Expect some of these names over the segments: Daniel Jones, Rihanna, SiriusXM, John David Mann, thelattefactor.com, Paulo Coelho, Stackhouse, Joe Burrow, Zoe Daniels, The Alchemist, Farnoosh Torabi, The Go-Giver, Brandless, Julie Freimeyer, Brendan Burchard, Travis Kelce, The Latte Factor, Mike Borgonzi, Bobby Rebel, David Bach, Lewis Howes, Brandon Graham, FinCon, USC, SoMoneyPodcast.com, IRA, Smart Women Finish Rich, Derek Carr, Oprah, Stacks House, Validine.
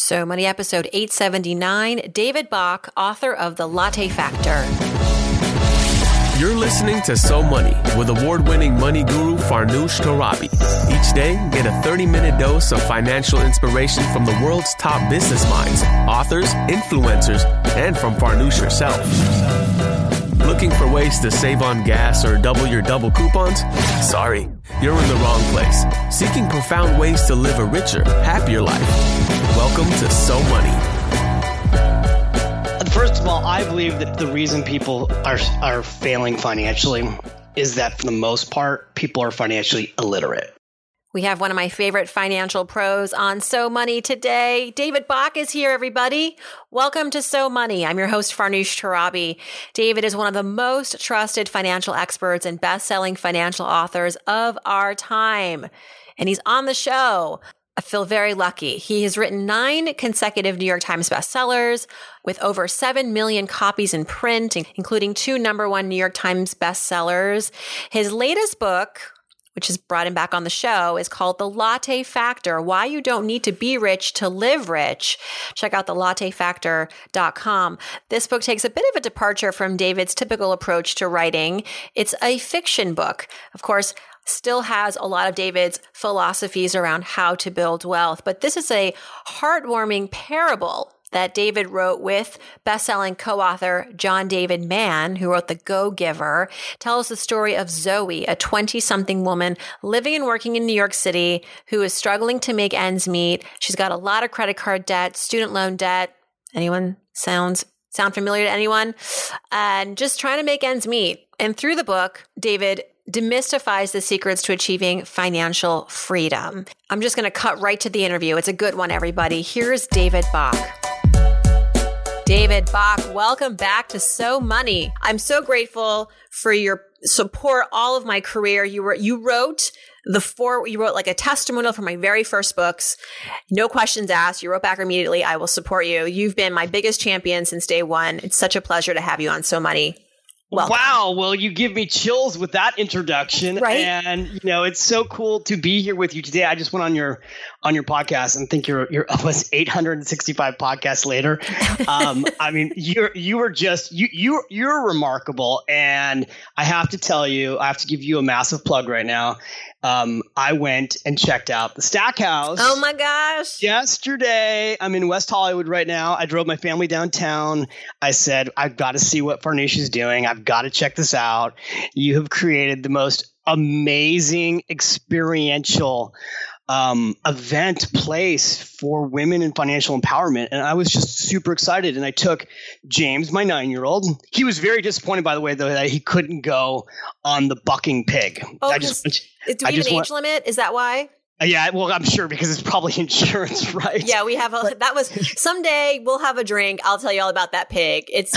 So Money episode 879, David Bach, author of The Latte Factor. You're listening to So Money with award-winning money guru Farnoosh Torabi. Each day, get a 30-minute dose of financial inspiration from the world's top business minds, authors, influencers, and from Farnoosh herself. Looking for ways to save on gas or double your double coupons? Sorry, you're in the wrong place. Seeking profound ways to live a richer, happier life. Welcome to So Money. First of all, I believe that the reason people are failing financially is that for the most part, people are financially illiterate. We have one of my favorite financial pros on So Money today. David Bach is here, everybody. Welcome to So Money. I'm your host, Farnoosh Torabi. David is one of the most trusted financial experts and best-selling financial authors of our time, and he's on the show. I feel very lucky. He has written 9 consecutive New York Times bestsellers with over 7 million copies in print, including 2 #1 New York Times bestsellers. His latest book, which has brought him back on the show, is called The Latte Factor, Why You Don't Need to Be Rich to Live Rich. Check out thelattefactor.com. This book takes a bit of a departure from David's typical approach to writing. It's a fiction book. Of course, still has a lot of David's philosophies around how to build wealth. But this is a heartwarming parable that David wrote with best-selling co-author John David Mann, who wrote The Go-Giver, tells the story of Zoe, a 20-something woman living and working in New York City who is struggling to make ends meet. She's got a lot of credit card debt, student loan debt. Anyone sound familiar to anyone? And just trying to make ends meet. And through the book, David demystifies the secrets to achieving financial freedom. I'm just going to cut right to the interview. It's a good one, everybody. Here's David Bach. David Bach, welcome back to So Money. I'm so grateful for your support all of my career. You wrote like a testimonial for my very first books. No questions asked. You wrote back immediately. I will support you. You've been my biggest champion since day one. It's such a pleasure to have you on So Money. Welcome. Wow. Well, you give me chills with that introduction. Right? And, you know, it's so cool to be here with you today. I just went on your podcast and think you're almost 865 podcasts later. I mean, you're remarkable. And I have to give you a massive plug right now. I went and checked out the Stack House. Oh my gosh. Yesterday. I'm in West Hollywood right now. I drove my family downtown. I said, I've got to see what Farnoosh is doing. I've got to check this out. You have created the most amazing experiential event place for women in financial empowerment. And I was just super excited. And I took James, my 9-year-old. He was very disappointed, by the way, though, that he couldn't go on the bucking pig. Oh, do we have an age limit? Is that why? Yeah, well, I'm sure because it's probably insurance, right? Yeah, someday we'll have a drink. I'll tell you all about that pig. It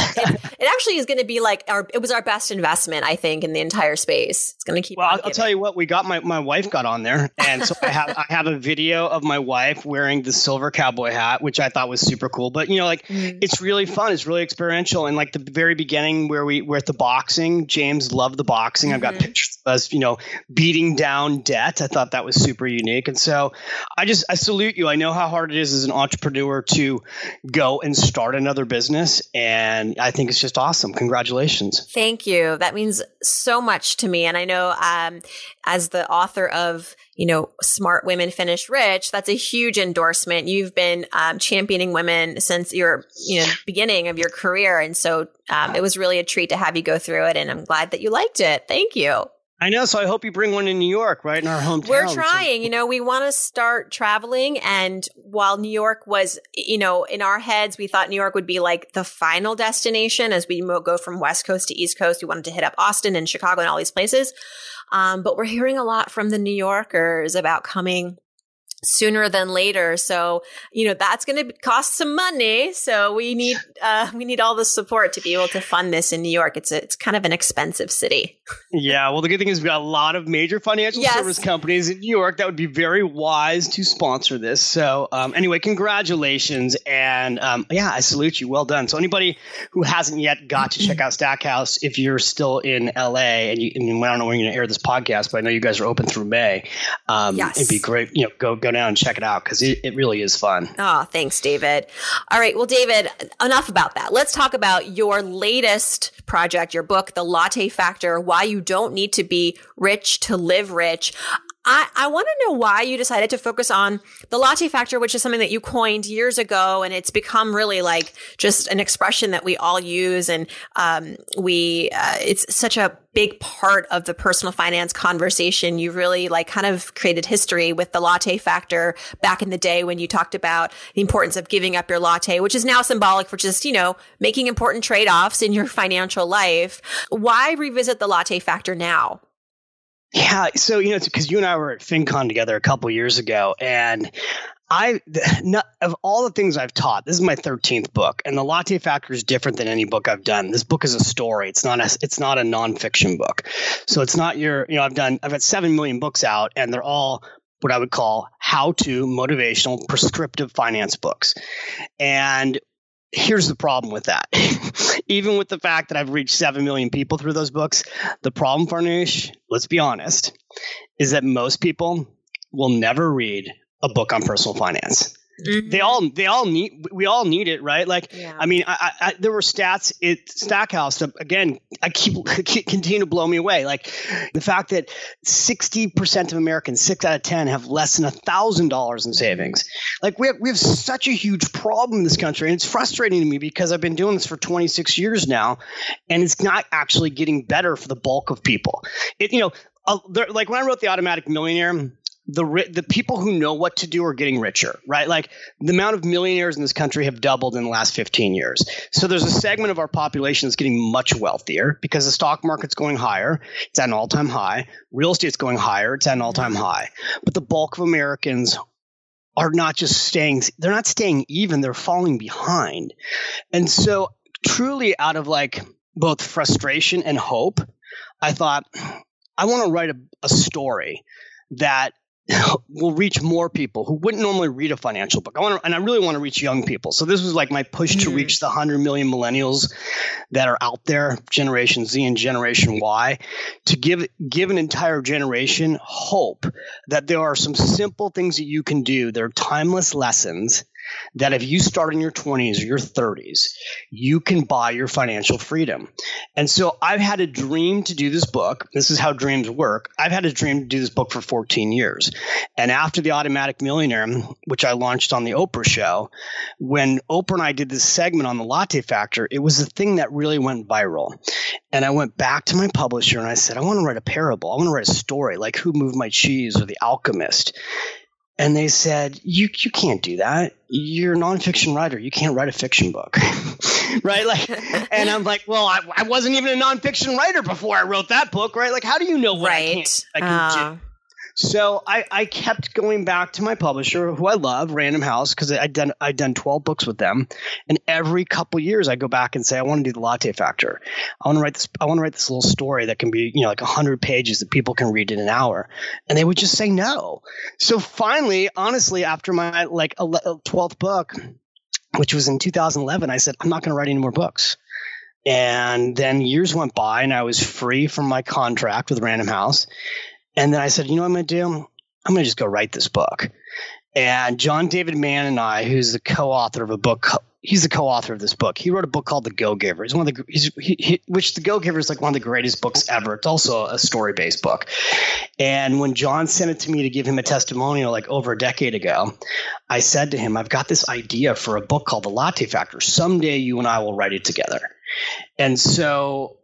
actually is going to be it was our best investment, I think, in the entire space. It's going to keep on giving. I'll tell you what, we got my wife got on there. And so I have a video of my wife wearing the silver cowboy hat, which I thought was super cool. But, you know, it's really fun. It's really experiential. And like the very beginning where we're at the boxing, James loved the boxing. Mm-hmm. I've got pictures of us, you know, beating down debt. I thought that was super unique. And so I salute you. I know how hard it is as an entrepreneur to go and start another business. And I think it's just awesome. Congratulations. Thank you. That means so much to me. And I know as the author of, you know, Smart Women Finish Rich, that's a huge endorsement. You've been championing women since your beginning of your career. And so it was really a treat to have you go through it. And I'm glad that you liked it. Thank you. I know. So I hope you bring one in New York, right? In our hometown. We're trying. We want to start traveling. And while New York was, in our heads, we thought New York would be like the final destination as we go from West Coast to East Coast. We wanted to hit up Austin and Chicago and all these places. But we're hearing a lot from the New Yorkers about coming sooner than later. So, that's going to cost some money. So we need all the support to be able to fund this in New York. It's kind of an expensive city. Yeah. Well, the good thing is we've got a lot of major financial service companies in New York that would be very wise to sponsor this. So anyway, congratulations. And I salute you. Well done. So anybody who hasn't yet got to check out Stackhouse, if you're still in LA and I don't know when you're going to air this podcast, but I know you guys are open through May. It'd be great. Go go down and check it out because it really is fun. Oh, thanks, David. All right. Well, David, enough about that. Let's talk about your latest project, your book, The Latte Factor, Why You Don't Need to Be Rich to Live Rich. I want to know why you decided to focus on the latte factor, which is something that you coined years ago. And it's become really like just an expression that we all use. And it's such a big part of the personal finance conversation. You really like kind of created history with the latte factor back in the day when you talked about the importance of giving up your latte, which is now symbolic for just, you know, making important trade-offs in your financial life. Why revisit the latte factor now? Yeah. So, you know, it's because you and I were at FinCon together a couple years ago, and of all the things I've taught, this is my 13th book, and The Latte Factor is different than any book I've done. This book is a story. It's not a nonfiction book. So it's not I've got 7 million books out, and they're all what I would call how-to, motivational, prescriptive finance books. And here's the problem with that. Even with the fact that I've reached 7 million people through those books, the problem, Farnoosh, let's be honest, is that most people will never read a book on personal finance. Mm-hmm. We all need it, right? Like, yeah. I mean, I there were stats at Stacks House that, again, continue to blow me away. Like the fact that 60% of Americans, 6 out of 10, have less than $1,000 in savings. Like we have such a huge problem in this country, and it's frustrating to me because I've been doing this for 26 years now, and it's not actually getting better for the bulk of people. Like when I wrote The Automatic Millionaire, the people who know what to do are getting richer, right? Like the amount of millionaires in this country have doubled in the last 15 years. So there's a segment of our population that's getting much wealthier because the stock market's going higher. It's at an all-time high. Real estate's going higher. It's at an all-time high. But the bulk of Americans are not just staying – they're not staying even. They're falling behind. And so truly out of like both frustration and hope, I thought I want to write a story that will reach more people who wouldn't normally read a financial book. I really want to reach young people. So this was like my push to reach the 100 million millennials that are out there, Generation Z and Generation Y, to give an entire generation hope that there are some simple things that you can do. There are timeless lessons that if you start in your 20s or your 30s, you can buy your financial freedom. And so I've had a dream to do this book. This is how dreams work. I've had a dream to do this book for 14 years. And after The Automatic Millionaire, which I launched on the Oprah show, when Oprah and I did this segment on the Latte Factor, it was the thing that really went viral. And I went back to my publisher and I said, I want to write a parable. I want to write a story like Who Moved My Cheese or The Alchemist. And they said, you can't do that. You're a nonfiction writer. You can't write a fiction book, right? Like, and I'm like, well, I wasn't even a nonfiction writer before I wrote that book, right? Like, how do you know what I can do? So I kept going back to my publisher, who I love, Random House, because I'd done 12 books with them, and every couple years I go back and say, I want to do the Latte Factor. I want to write this little story that can be, you know, like 100 pages that people can read in an hour, and they would just say no. So finally, honestly, after my like 12th book, which was in 2011, I said, I'm not going to write any more books. And then years went by, and I was free from my contract with Random House. And then I said, you know what I'm going to do? I'm going to just go write this book. And John David Mann and I, who's the co-author of a book, he's the co-author of this book. He wrote a book called The Go-Giver. It's one of the, which The Go-Giver is like one of the greatest books ever. It's also a story-based book. And when John sent it to me to give him a testimonial like over a decade ago, I said to him, I've got this idea for a book called The Latte Factor. Someday you and I will write it together. And so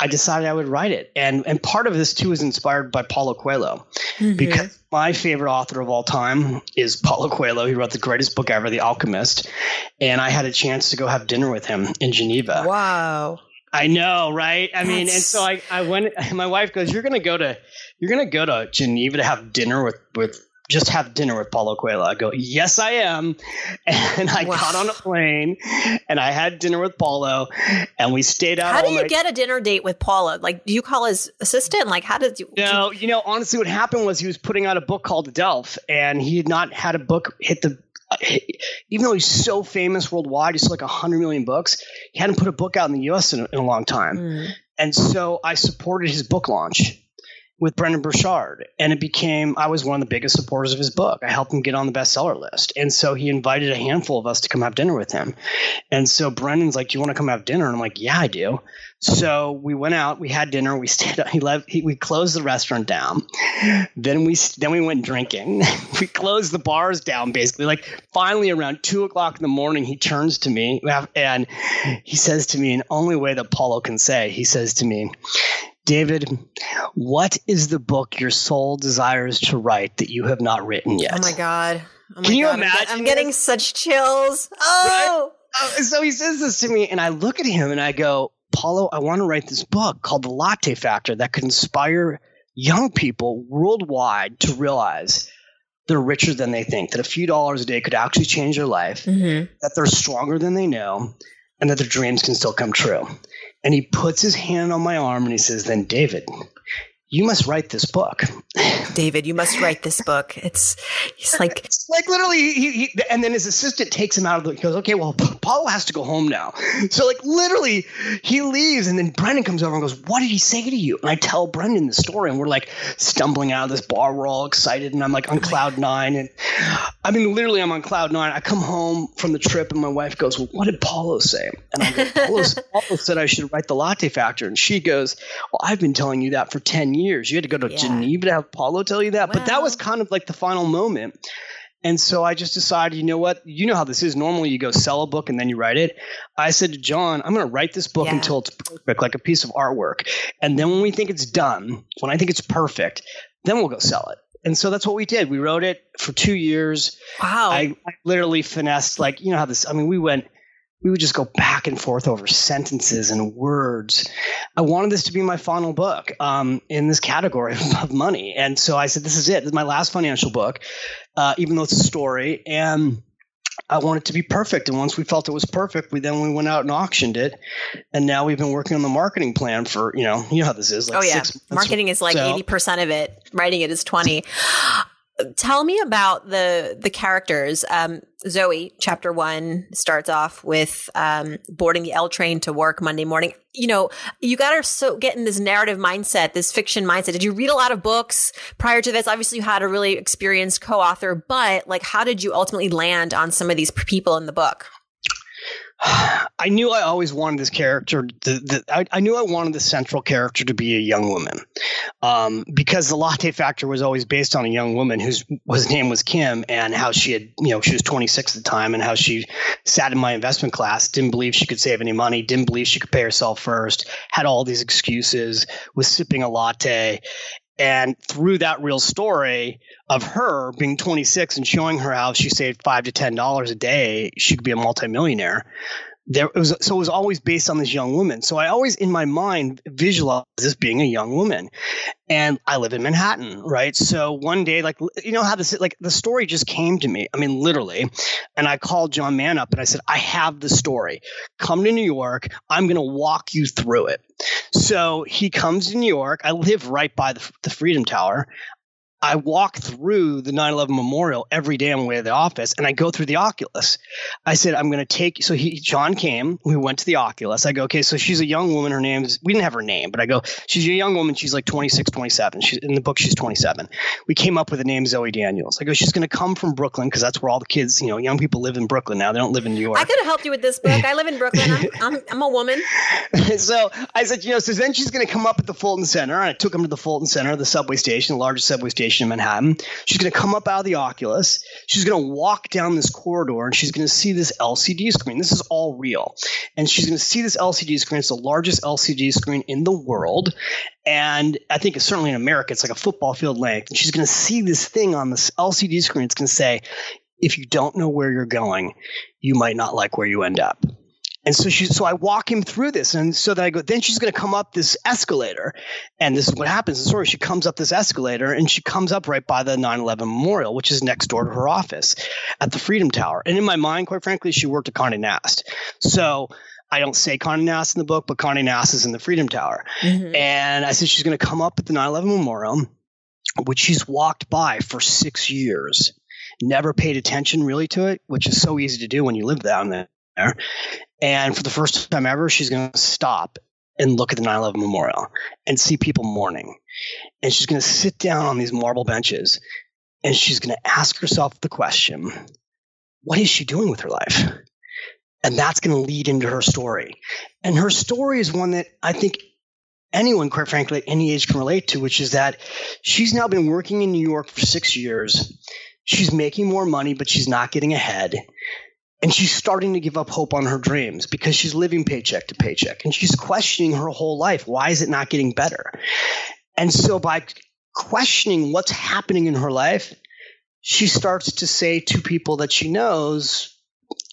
I decided I would write it. And part of this too is inspired by Paulo Coelho, because my favorite author of all time is Paulo Coelho. He wrote the greatest book ever, The Alchemist. And I had a chance to go have dinner with him in Geneva. Wow. I know, right? I mean, and so I went, and my wife goes, you're going to go to Geneva to have dinner with Paulo Coelho. I go, yes, I am. And I got on a plane and I had dinner with Paulo and we stayed out all night. How do you get a dinner date with Paulo? Like, do you call his assistant? Like, how did you? No, you know, honestly, what happened was he was putting out a book called Adelph, and he had not had a book hit the even though he's so famous worldwide, he's like 100 million books. He hadn't put a book out in the U.S. in a long time. And so I supported his book launch. with Brendan Burchard, and it became, I was one of the biggest supporters of his book. I helped him get on the bestseller list. And so he invited a handful of us to come have dinner with him. And so Brendan's like, do you want to come have dinner? And I'm like, yeah, I do. So we went out, we had dinner, we stayed up, we closed the restaurant down. Then we went drinking. We closed the bars down, basically. Like finally around 2 o'clock in the morning, he turns to me and he says to me, in the only way that Paulo can say, he says to me, David, what is the book your soul desires to write that you have not written yet? Oh my God. Can you imagine? I'm getting such chills. Oh! Right? So he says this to me and I look at him and I go, Paulo, I want to write this book called The Latte Factor that could inspire young people worldwide to realize they're richer than they think, that a few dollars a day could actually change their life, mm-hmm. that they're stronger than they know, and that their dreams can still come true. And he puts his hand on my arm and he says, then David, you must write this book. David, you must write this book. It's like literally he and then his assistant takes him out of the, he goes, okay, well, Paulo has to go home now. So like literally he leaves and then Brendan comes over and goes, what did he say to you? And I tell Brendan the story and we're like stumbling out of this bar. We're all excited and I'm like on cloud nine. And I mean, literally I'm on cloud nine. I come home from the trip and my wife goes, well, what did Paulo say? And I go, Paulo said I should write The Latte Factor. And she goes, well, I've been telling you that for 10 years. You had to go to Geneva to have Paulo tell you that. Wow. But that was kind of like the final moment. And so I just decided, you know what? You know how this is. Normally you go sell a book and then you write it. I said to John, I'm going to write this book until it's perfect, like a piece of artwork. And then when we think it's done, when I think it's perfect, then we'll go sell it. And so that's what we did. We wrote it for 2 years. Wow. I literally finessed, like, you know how this, I mean, we would just go back and forth over sentences and words. I wanted this to be my final book in this category of money. And so I said, this is it. This is my last financial book, even though it's a story. And I want it to be perfect. And once we felt it was perfect, we went out and auctioned it. And now we've been working on the marketing plan for, you know how this is. Like 6 months. Marketing is like 80% of it. Writing it is 20. Tell me about the characters. Zoe, chapter 1, starts off with boarding the L train to work Monday morning. You know, you got to get in this narrative mindset, this fiction mindset. Did you read a lot of books prior to this? Obviously, you had a really experienced co-author, but like, how did you ultimately land on some of these people in the book? I knew I always wanted this character. I knew I wanted the central character to be a young woman, because The Latte Factor was always based on a young woman whose name was Kim, and how she had, she was 26 at the time, and how she sat in my investment class, didn't believe she could save any money, didn't believe she could pay herself first, had all these excuses, was sipping a latte. And through that real story of her being 26 and showing her how she saved $5 to $10 a day, she could be a multimillionaire. So it was always based on this young woman. So I always, in my mind, visualized this being a young woman. And I live in Manhattan, right? So one day, like, you know how this, like, the story just came to me. I mean, literally. And I called John Mann up and I said, I have the story. Come to New York. I'm going to walk you through it. So he comes to New York. I live right by the Freedom Tower. I walk through the 9/11 memorial every day on the way to the office, and I go through the Oculus. I said, I'm going to take – so John came. We went to the Oculus. I go, okay, so she's a young woman. Her name's – we didn't have her name, but I go, she's a young woman. She's like 26, 27. In the book, she's 27. We came up with the name Zoe Daniels. I go, she's going to come from Brooklyn, because that's where all the kids – young people live in Brooklyn now. They don't live in New York. I could have helped you with this book. I live in Brooklyn. I'm a woman. So I said, so then she's going to come up at the Fulton Center, and I took him to the Fulton Center, the subway station, the largest subway station in Manhattan. She's going to come up out of the Oculus. She's going to walk down this corridor, and she's going to see this LCD screen. This is all real. And she's going to see this LCD screen. It's the largest LCD screen in the world. And I think it's certainly in America, it's like a football field length. And she's going to see this thing on this LCD screen. It's going to say, if you don't know where you're going, you might not like where you end up. And so I walk him through this, and so that I go, then she's going to come up this escalator, and this is what happens in the story. She comes up this escalator, and she comes up right by the 9/11 memorial, which is next door to her office at the Freedom Tower. And in my mind, quite frankly, she worked at Condé Nast. So I don't say Condé Nast in the book, but Condé Nast is in the Freedom Tower. Mm-hmm. And I said she's going to come up at the 9/11 memorial, which she's walked by for 6 years, never paid attention really to it, which is so easy to do when you live down there. And for the first time ever, she's going to stop and look at the 9/11 memorial and see people mourning. And she's going to sit down on these marble benches and she's going to ask herself the question, what is she doing with her life? And that's going to lead into her story. And her story is one that I think anyone, quite frankly, at any age can relate to, which is that she's now been working in New York for 6 years. She's making more money, but she's not getting ahead. And she's starting to give up hope on her dreams because she's living paycheck to paycheck. And she's questioning her whole life. Why is it not getting better? And so by questioning what's happening in her life, she starts to say to people that she knows,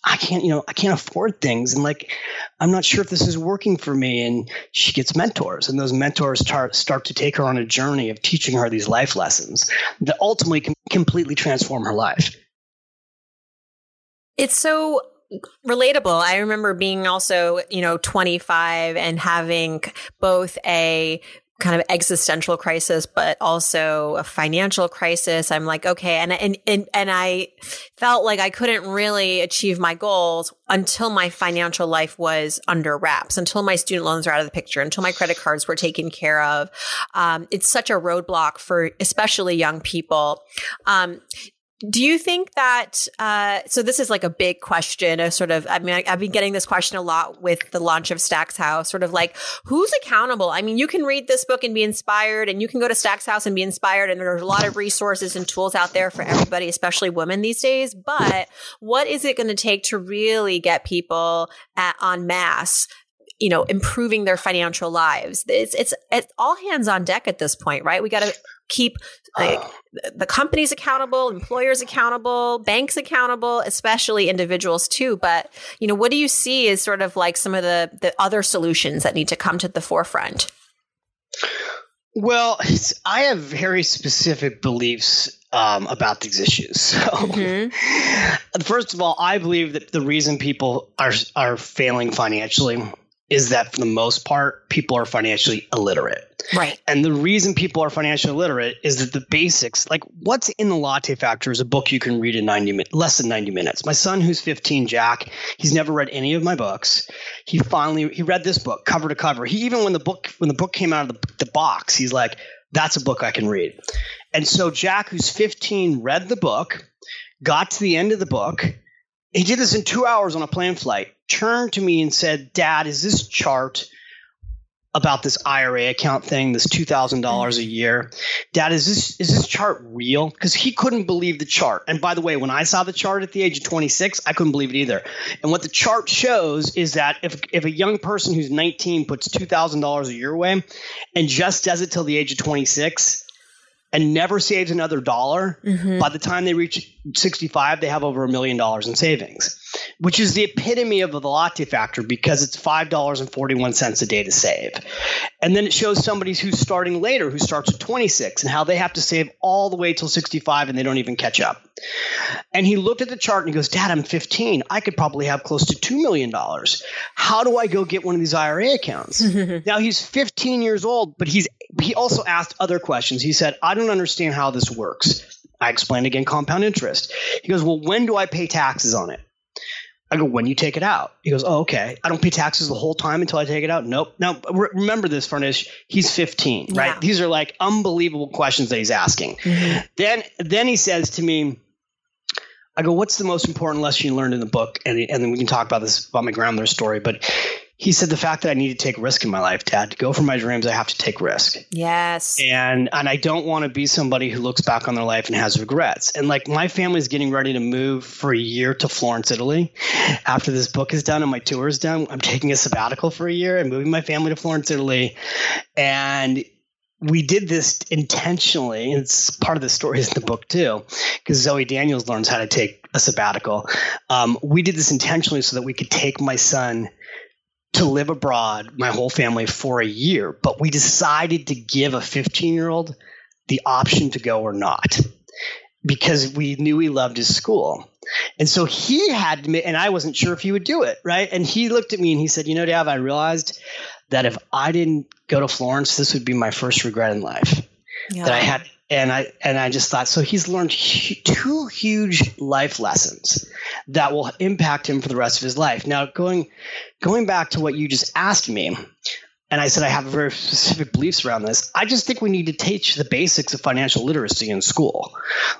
I can't afford things. And like, I'm not sure if this is working for me. And she gets mentors, and those mentors start to take her on a journey of teaching her these life lessons that ultimately can completely transform her life. It's so relatable. I remember being also, 25 and having both a kind of existential crisis, but also a financial crisis. I'm like, okay. And I felt like I couldn't really achieve my goals until my financial life was under wraps, until my student loans were out of the picture, until my credit cards were taken care of. It's such a roadblock for especially young people. Do you think that, so this is like a big question, I've been getting this question a lot with the launch of Stacks House, sort of like, who's accountable? I mean, you can read this book and be inspired, and you can go to Stacks House and be inspired, and there's a lot of resources and tools out there for everybody, especially women these days. But what is it going to take to really get people en masse, improving their financial lives? It's all hands on deck at this point, right? We got to keep the companies accountable, employers accountable, banks accountable, especially individuals too. But, what do you see as sort of like some of the other solutions that need to come to the forefront? Well, I have very specific beliefs about these issues. So, First of all, I believe that the reason people are failing financially is that for the most part, people are financially illiterate. Right. And the reason people are financially illiterate is that the basics, like what's in The Latte Factor is a book you can read in less than 90 minutes. My son, who's 15, Jack, he's never read any of my books. He read this book cover to cover. He even when the book came out of the box, he's like, that's a book I can read. And so Jack, who's 15, read the book, got to the end of the book. He did this in 2 hours on a plane flight, turned to me and said, Dad, is this chart about this IRA account thing, this $2,000 a year? Dad, is this chart real? Because he couldn't believe the chart. And by the way, when I saw the chart at the age of 26, I couldn't believe it either. And what the chart shows is that if a young person who's 19 puts $2,000 a year away and just does it till the age of 26 and never saves another dollar, by the time they reach 65, they have over $1 million in savings, which is the epitome of the latte factor because it's $5.41 a day to save. And then it shows somebody who's starting later, who starts at 26, and how they have to save all the way till 65 and they don't even catch up. And he looked at the chart and he goes, Dad, I'm 15. I could probably have close to $2 million. How do I go get one of these IRA accounts? Now he's 15 years old, but he also asked other questions. He said, I don't understand how this works. I explained again, compound interest. He goes, well, when do I pay taxes on it? I go, when you take it out. He goes, oh, okay. I don't pay taxes the whole time until I take it out? Nope. Now, remember this, Farnoosh. He's 15, right? Yeah. These are like unbelievable questions that he's asking. Then he says to me, I go, what's the most important lesson you learned in the book? And then we can talk about this, about my grandmother's story. But he said, the fact that I need to take risk in my life, Dad. To go for my dreams, I have to take risk. Yes. And I don't want to be somebody who looks back on their life and has regrets. And like my family's getting ready to move for a year to Florence, Italy. After this book is done and my tour is done, I'm taking a sabbatical for a year and moving my family to Florence, Italy. And we did this intentionally, and it's part of the story is in the book too, because Zoe Daniels learns how to take a sabbatical. We did this intentionally so that we could take my son to live abroad, my whole family, for a year, but we decided to give a 15-year-old the option to go or not because we knew he loved his school. And so he had to, and I wasn't sure if he would do it, right? And he looked at me and he said, Dad, I realized that if I didn't go to Florence, this would be my first regret in life that I had. And I just thought, so he's learned two huge life lessons that will impact him for the rest of his life. Now, going back to what you just asked me, And I said, I have very specific beliefs around this. I just think we need to teach the basics of financial literacy in school.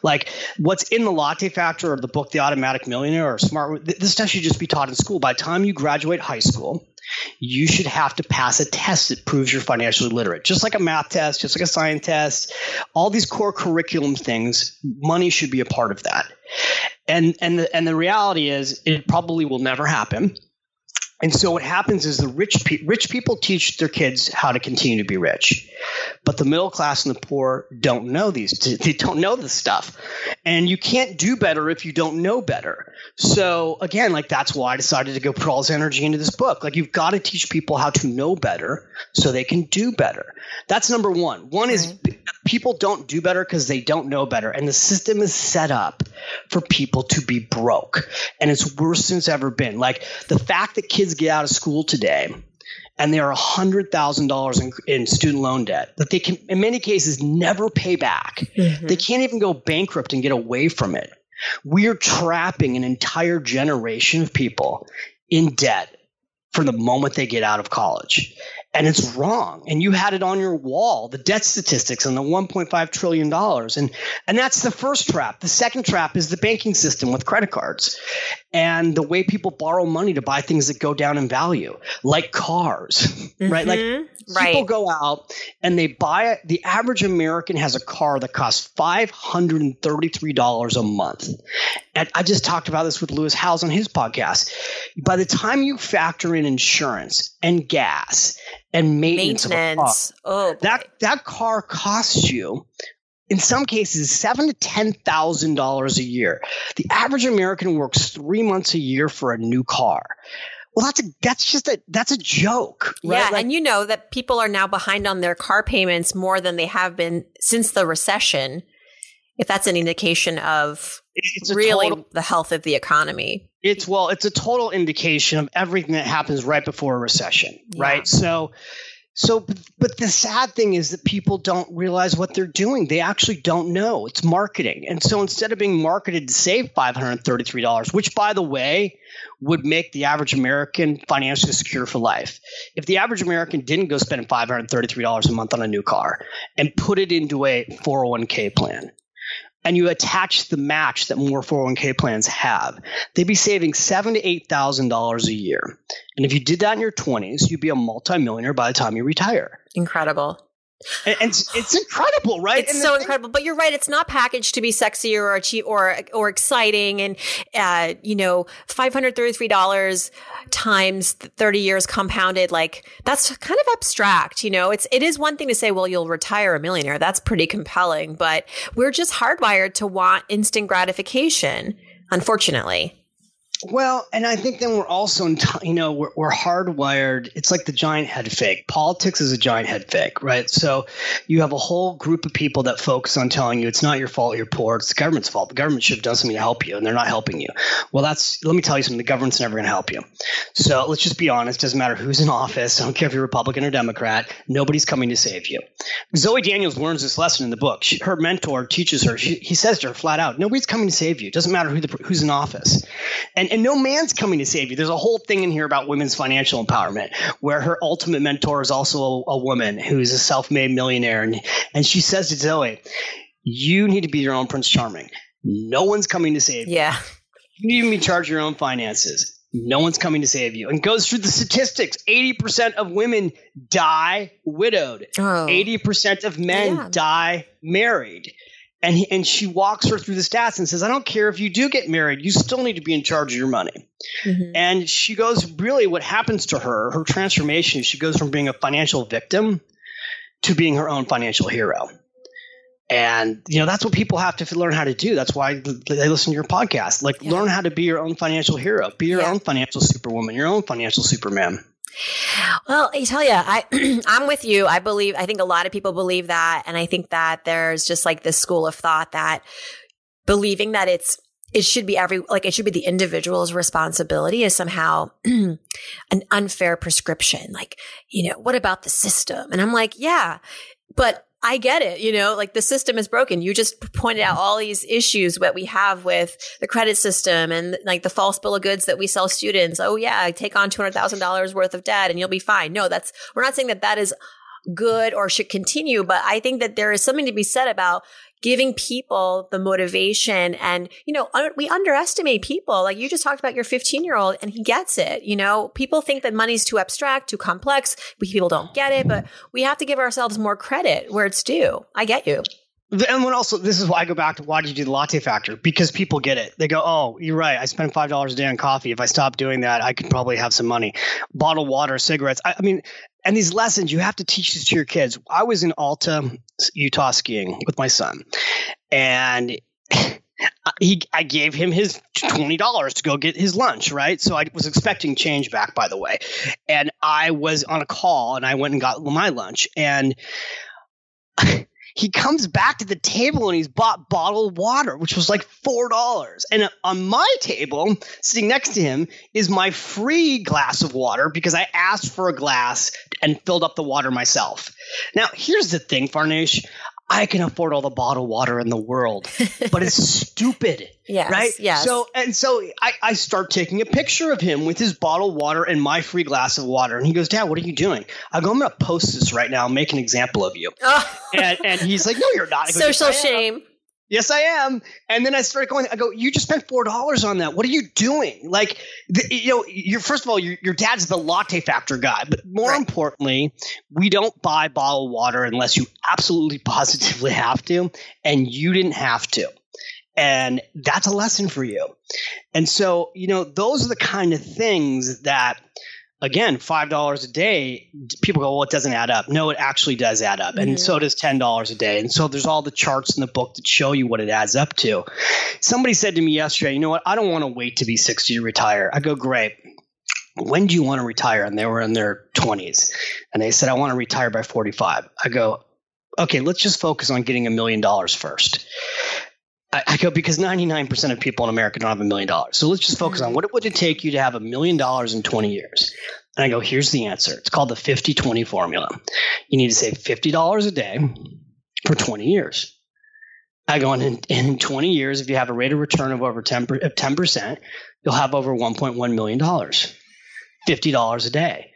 Like what's in The Latte Factor or the book, The Automatic Millionaire or Smart, this stuff should just be taught in school. By the time you graduate high school, you should have to pass a test that proves you're financially literate. Just like a math test, just like a science test, all these core curriculum things, money should be a part of that. And the reality is it probably will never happen. And so what happens is the rich people teach their kids how to continue to be rich, but the middle class and the poor don't know these. They don't know this stuff, and you can't do better if you don't know better. So again, like that's why I decided to go put all this energy into this book. Like you've got to teach people how to know better so they can do better. That's number one. One is people don't do better because they don't know better, and the system is set up for people to be broke, and it's worse than it's ever been. Like the fact that kids get out of school today and they are $100,000 in student loan debt that they can in many cases never pay back. Mm-hmm. They can't even go bankrupt and get away from it. We are trapping an entire generation of people in debt from the moment they get out of college. And it's wrong. And you had it on your wall, the debt statistics and the $1.5 trillion. And that's the first trap. The second trap is the banking system with credit cards and the way people borrow money to buy things that go down in value, like cars, right? Like people go out and they buy it. The average American has a car that costs $533 a month. And I just talked about this with Lewis Howes on his podcast. By the time you factor in insurance and gas and maintenance of a car, that car costs you, in some cases, $7,000 to $10,000 a year. The average American works 3 months a year for a new car. Well, that's a joke, right? Yeah, like, and you know that people are now behind on their car payments more than they have been since the recession. If that's an indication of really total, the health of the economy. It's a total indication of everything that happens right before a recession, right? So, but the sad thing is that people don't realize what they're doing. They actually don't know. It's marketing. And so instead of being marketed to save $533, which by the way, would make the average American financially secure for life. If the average American didn't go spend $533 a month on a new car and put it into a 401k plan, and you attach the match that more 401k plans have, they'd be saving $7,000 to $8,000 a year. And if you did that in your 20s, you'd be a multimillionaire by the time you retire. Incredible. And it's incredible, right? It's so incredible. But you're right. It's not packaged to be sexy or exciting. And, you know, $533 times 30 years compounded, like that's kind of abstract. You know, it is one thing to say, well, you'll retire a millionaire. That's pretty compelling. But we're just hardwired to want instant gratification, unfortunately. Well, and I think then we're also, you know, we're hardwired. It's like the giant head fake. Politics is a giant head fake, right? So you have a whole group of people that focus on telling you it's not your fault, you're poor, it's the government's fault. The government should have done something to help you, and they're not helping you. Well, let me tell you something. The government's never going to help you. So let's just be honest. It doesn't matter who's in office. I don't care if you're Republican or Democrat. Nobody's coming to save you. Zoe Daniels learns this lesson in the book. Her mentor teaches her. He says to her flat out, nobody's coming to save you. It doesn't matter who's in office. And no man's coming to save you. There's a whole thing in here about women's financial empowerment where her ultimate mentor is also a woman who's a self-made millionaire. And she says to Zoe, you need to be your own Prince Charming. No one's coming to save you. Yeah. You need to be in charge of your own finances. No one's coming to save you. And goes through the statistics. 80% of women die widowed. Oh. 80% of men die married. And she walks her through the stats and says, I don't care if you do get married, you still need to be in charge of your money. Mm-hmm. And she goes, really what happens to her, her transformation, she goes from being a financial victim to being her own financial hero. And, you know, that's what people have to learn how to do. That's why they listen to your podcast. Like learn how to be your own financial hero, be your own financial superwoman, your own financial superman. Well, I tell you, I'm with you. I think a lot of people believe that. And I think that there's just like this school of thought that believing that it should be it should be the individual's responsibility is somehow an unfair prescription. Like, you know, what about the system? And I'm like, yeah, but I get it. You know, like the system is broken. You just pointed out all these issues that we have with the credit system and like the false bill of goods that we sell students. Oh yeah, take on $200,000 worth of debt and you'll be fine. No, we're not saying that that is good or should continue, but I think that there is something to be said about giving people the motivation. And, you know, we underestimate people. Like you just talked about your 15-year-old and he gets it. You know, people think that money's too abstract, too complex. People don't get it, but we have to give ourselves more credit where it's due. I get you. And when also, this is why I go back to why did you do the Latte Factor? Because people get it. They go, oh, you're right. I spend $5 a day on coffee. If I stop doing that, I could probably have some money. Bottled water, cigarettes. I mean, and these lessons, you have to teach this to your kids. I was in Alta, Utah skiing with my son, and I gave him his $20 to go get his lunch, right? So I was expecting change back, by the way. And I was on a call, and I went and got my lunch. And he comes back to the table and he's bought bottled water, which was like $4. And on my table, sitting next to him, is my free glass of water because I asked for a glass and filled up the water myself. Now, here's the thing, Farnoosh. I can afford all the bottled water in the world, but it's stupid, yes, right? Yes. So I start taking a picture of him with his bottled water and my free glass of water. And he goes, Dad, what are you doing? I go, I'm going to post this right now and make an example of you. Oh. And he's like, no, you're not. Go, social yes, shame. Yes, I am. And then I started going, I go, you just spent $4 on that. What are you doing? Like, you're first of all, your dad's the Latte Factor guy. But more right. importantly, we don't buy bottled water unless you absolutely positively have to. And you didn't have to. And that's a lesson for you. And so, you know, those are the kind of things that, again, $5 a day, people go, well, it doesn't add up. No, it actually does add up. And so does $10 a day. And so there's all the charts in the book that show you what it adds up to. Somebody said to me yesterday, you know what? I don't want to wait to be 60 to retire. I go, great. When do you want to retire? And they were in their 20s. And they said, I want to retire by 45. I go, okay, let's just focus on getting $1 million first. I go, because 99% of people in America don't have $1 million. So let's just focus on what would it take you to have $1 million in 20 years? And I go, here's the answer. It's called the 50-20 formula. You need to save $50 a day for 20 years. I go, and in 20 years, if you have a rate of return of over 10%, you'll have over $1.1 million, $50 a day.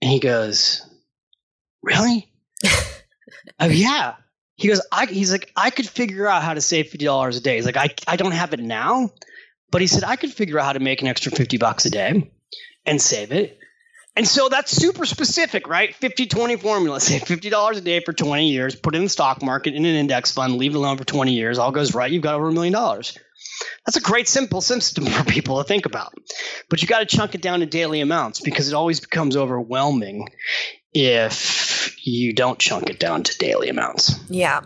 And he goes, really? Oh, yeah. He goes, he's like, I could figure out how to save $50 a day. He's like, I don't have it now, but he said, I could figure out how to make an extra $50 a day and save it. And so that's super specific, right? 50-20 formula, save $50 a day for 20 years, put it in the stock market, in an index fund, leave it alone for 20 years, all goes right, you've got over $1 million. That's a great simple system for people to think about. But you got to chunk it down to daily amounts because it always becomes overwhelming if you don't chunk it down to daily amounts. Yeah.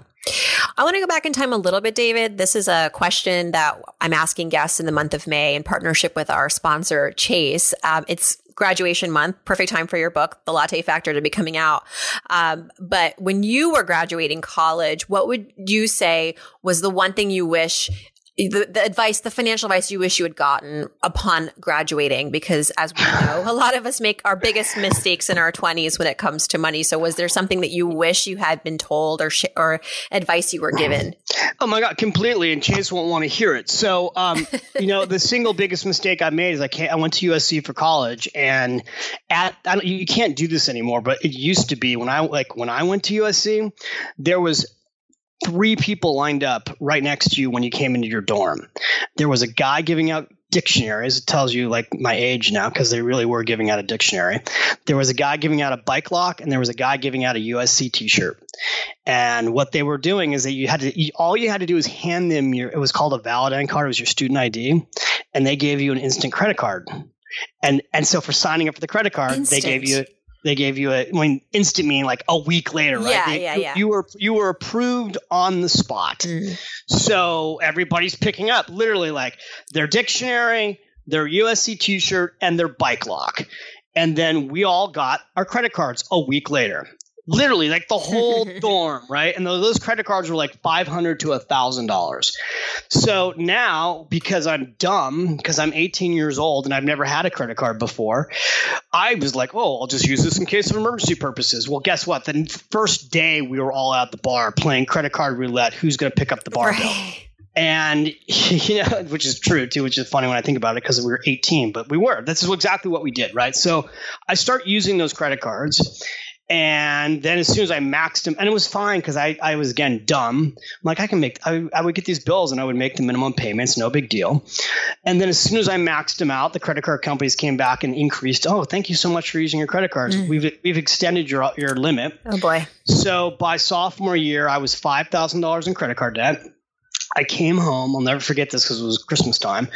I want to go back in time a little bit, David. This is a question that I'm asking guests in the month of May in partnership with our sponsor, Chase. It's graduation month, perfect time for your book, The Latte Factor, to be coming out. But when you were graduating college, what would you say was the one thing you wish – the financial advice you wish you had gotten upon graduating, because as we know, a lot of us make our biggest mistakes in our 20s when it comes to money. So was there something that you wish you had been told or advice you were given? Oh my God, completely. And Chase won't want to hear it. So, you know, the single biggest mistake I made is I went to USC for college, and you can't do this anymore, but it used to be when I went to USC, there was 3 people lined up right next to you when you came into your dorm. There was a guy giving out dictionaries. It tells you like my age now because they really were giving out a dictionary. There was a guy giving out a bike lock, and there was a guy giving out a USC t-shirt. And what they were doing is that all you had to do was hand them it was called a Validine card. It was your student ID, and they gave you an instant credit card. And so for signing up for the credit card, they gave you instant meaning like a week later, right? You were approved on the spot. So everybody's picking up literally like their dictionary, their USC t-shirt, and their bike lock. And then we all got our credit cards a week later. Literally, like the whole dorm, right? And those credit cards were like $500 to $1,000. So now, because I'm dumb, because I'm 18 years old and I've never had a credit card before, I was like, oh, I'll just use this in case of emergency purposes. Well, guess what? The first day we were all at the bar playing credit card roulette, who's going to pick up the bar bill? And, you know, which is true too, which is funny when I think about it because we were 18, but we were. This is exactly what we did, right? So I start using those credit cards. And then as soon as I maxed them, and it was fine because I was, again, dumb. I'm like, I would get these bills and I would make the minimum payments, no big deal. And then as soon as I maxed them out, the credit card companies came back and increased, oh, thank you so much for using your credit cards. We've extended your limit. Oh, boy. So by sophomore year, I was $5,000 in credit card debt. I came home. I'll never forget this because it was Christmas time.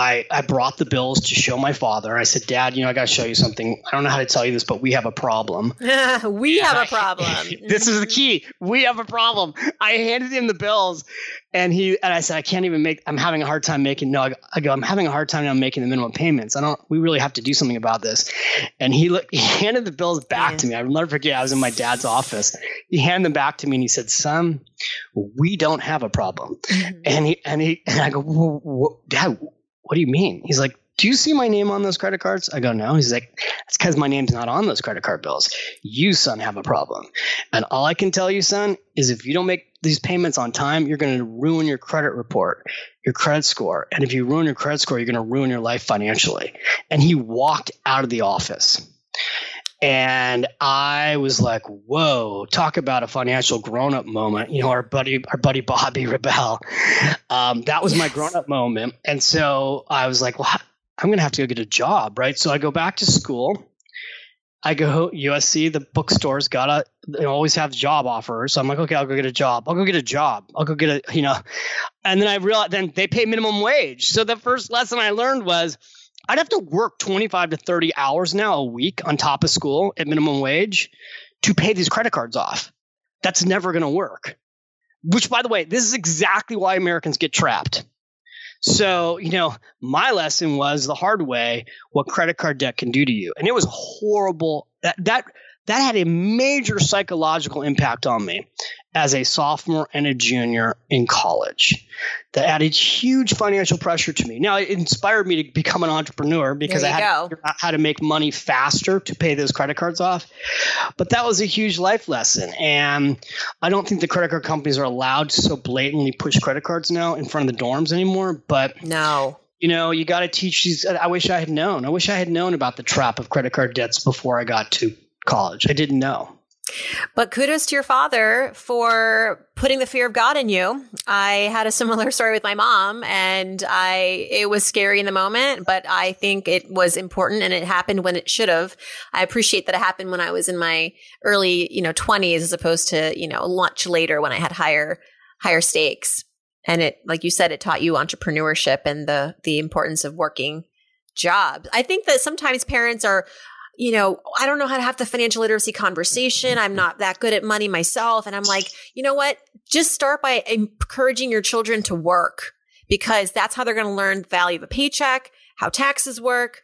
I brought the bills to show my father. I said, Dad, you know, I got to show you something. I don't know how to tell you this, but we have a problem. This is the key. We have a problem. I handed him the bills and I said, I can't even make, I'm having a hard time now making the minimum payments. We really have to do something about this. And he handed the bills back to me. I'll never forget. I was in my dad's office. He handed them back to me and he said, son, we don't have a problem. And I go, well, Dad, what do you mean? He's like, do you see my name on those credit cards? I go, no. He's like, it's because my name's not on those credit card bills. You, son, have a problem. And all I can tell you, son, is if you don't make these payments on time, you're going to ruin your credit report, your credit score. And if you ruin your credit score, you're going to ruin your life financially. And he walked out of the office. And I was like, whoa, talk about a financial grown-up moment. You know, our buddy Bobby Rebel. That was my grown-up moment. And so I was like, well, I'm going to have to go get a job, right? So I go back to school. I go USC, the bookstores they always have job offers. So I'm like, okay, I'll go get a job. I'll go get a, you know. And then I realized then they pay minimum wage. So the first lesson I learned was I'd have to work 25 to 30 hours now a week on top of school at minimum wage to pay these credit cards off. That's never going to work. Which, by the way, this is exactly why Americans get trapped. So, you know, my lesson was the hard way what credit card debt can do to you. And it was horrible. That had a major psychological impact on me as a sophomore and a junior in college. That added huge financial pressure to me. Now, it inspired me to become an entrepreneur because I had to figure out how to make money faster to pay those credit cards off. But that was a huge life lesson. And I don't think the credit card companies are allowed to so blatantly push credit cards now in front of the dorms anymore. But no. You know, you got to teach these. I wish I had known. I wish I had known about the trap of credit card debts before I got to college. I didn't know. But kudos to your father for putting the fear of God in you. I had a similar story with my mom, and it was scary in the moment, but I think it was important and it happened when it should have. I appreciate that it happened when I was in my early, 20s as opposed to, much later when I had higher stakes. And it, like you said, it taught you entrepreneurship and the importance of working jobs. I think that sometimes parents are I don't know how to have the financial literacy conversation. I'm not that good at money myself. And I'm like, you know what? Just start by encouraging your children to work because that's how they're going to learn the value of a paycheck, how taxes work.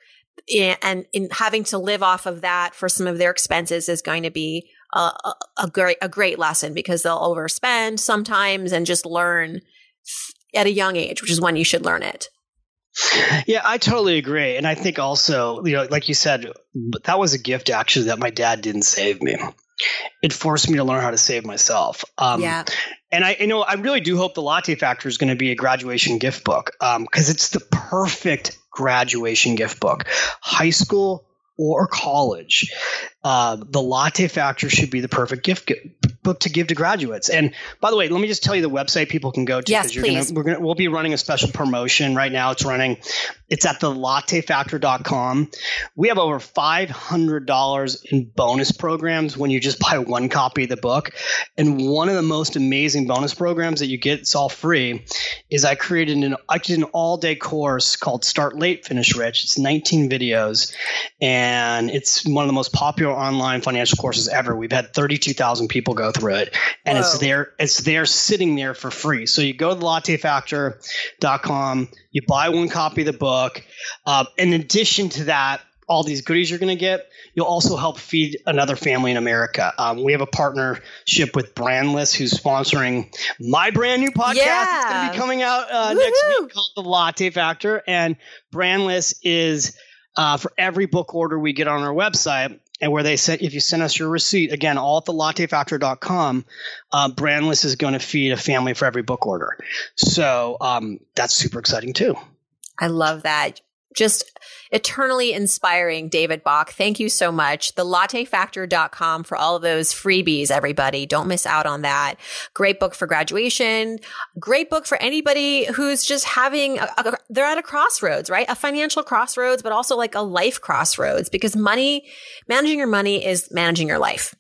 And in having to live off of that for some of their expenses is going to be a great lesson because they'll overspend sometimes and just learn at a young age, which is when you should learn it. Yeah, I totally agree. And I think also, like you said, that was a gift actually that my dad didn't save me. It forced me to learn how to save myself. And I really do hope The Latte Factor is going to be a graduation gift book because it's the perfect graduation gift book. High school or college, The Latte Factor should be the perfect book to give to graduates. And by the way, let me just tell you the website people can go to. Yes, please. We'll be running a special promotion right now. It's at thelattefactor.com. We have over $500 in bonus programs when you just buy one copy of the book. And one of the most amazing bonus programs that you get, it's all free, is I did an all-day course called Start Late, Finish Rich. It's 19 videos, and it's one of the most popular online financial courses ever. We've had 32,000 people go through it, and it's there sitting there for free. So you go to thelattefactor.com. You buy one copy of the book. In addition to that, all these goodies you're going to get, you'll also help feed another family in America. We have a partnership with Brandless, who's sponsoring my brand new podcast. Yeah. It's going to be coming out next week, called The Latte Factor. And Brandless is for every book order we get on our website, and where they said, if you send us your receipt, again, all at thelattefactor.com, Brandless is going to feed a family for every book order. So that's super exciting too. I love that. Just eternally inspiring, David Bach. Thank you so much. Thelattefactor.com for all of those freebies, everybody. Don't miss out on that. Great book for graduation. Great book for anybody who's just having – they're at a crossroads, right? A financial crossroads, but also like a life crossroads, because money – managing your money is managing your life.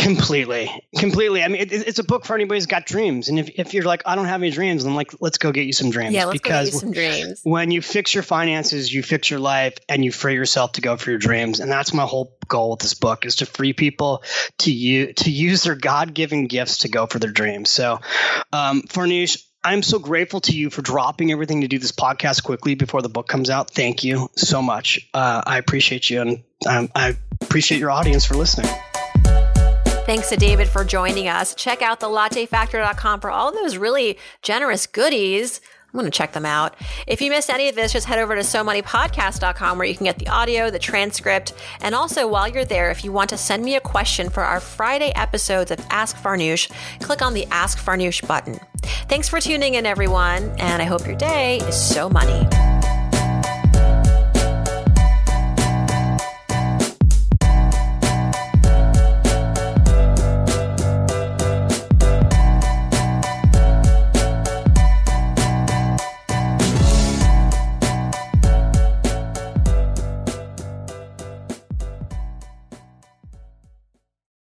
Completely. I mean, it's a book for anybody who's got dreams. And if you're like, I don't have any dreams, I'm like, let's go get you some dreams. Yeah, let's go get you some dreams. When you fix your finances, you fix your life, and you free yourself to go for your dreams. And that's my whole goal with this book, is to free people to use their God-given gifts to go for their dreams. So, Farnoosh, I'm so grateful to you for dropping everything to do this podcast quickly before the book comes out. Thank you so much. I appreciate you, and I appreciate your audience for listening. Thanks to David for joining us. Check out thelattefactor.com for all of those really generous goodies. I'm going to check them out. If you missed any of this, just head over to SoMoneyPodcast.com, where you can get the audio, the transcript. And also, while you're there, if you want to send me a question for our Friday episodes of Ask Farnoosh, click on the Ask Farnoosh button. Thanks for tuning in, everyone, and I hope your day is so money.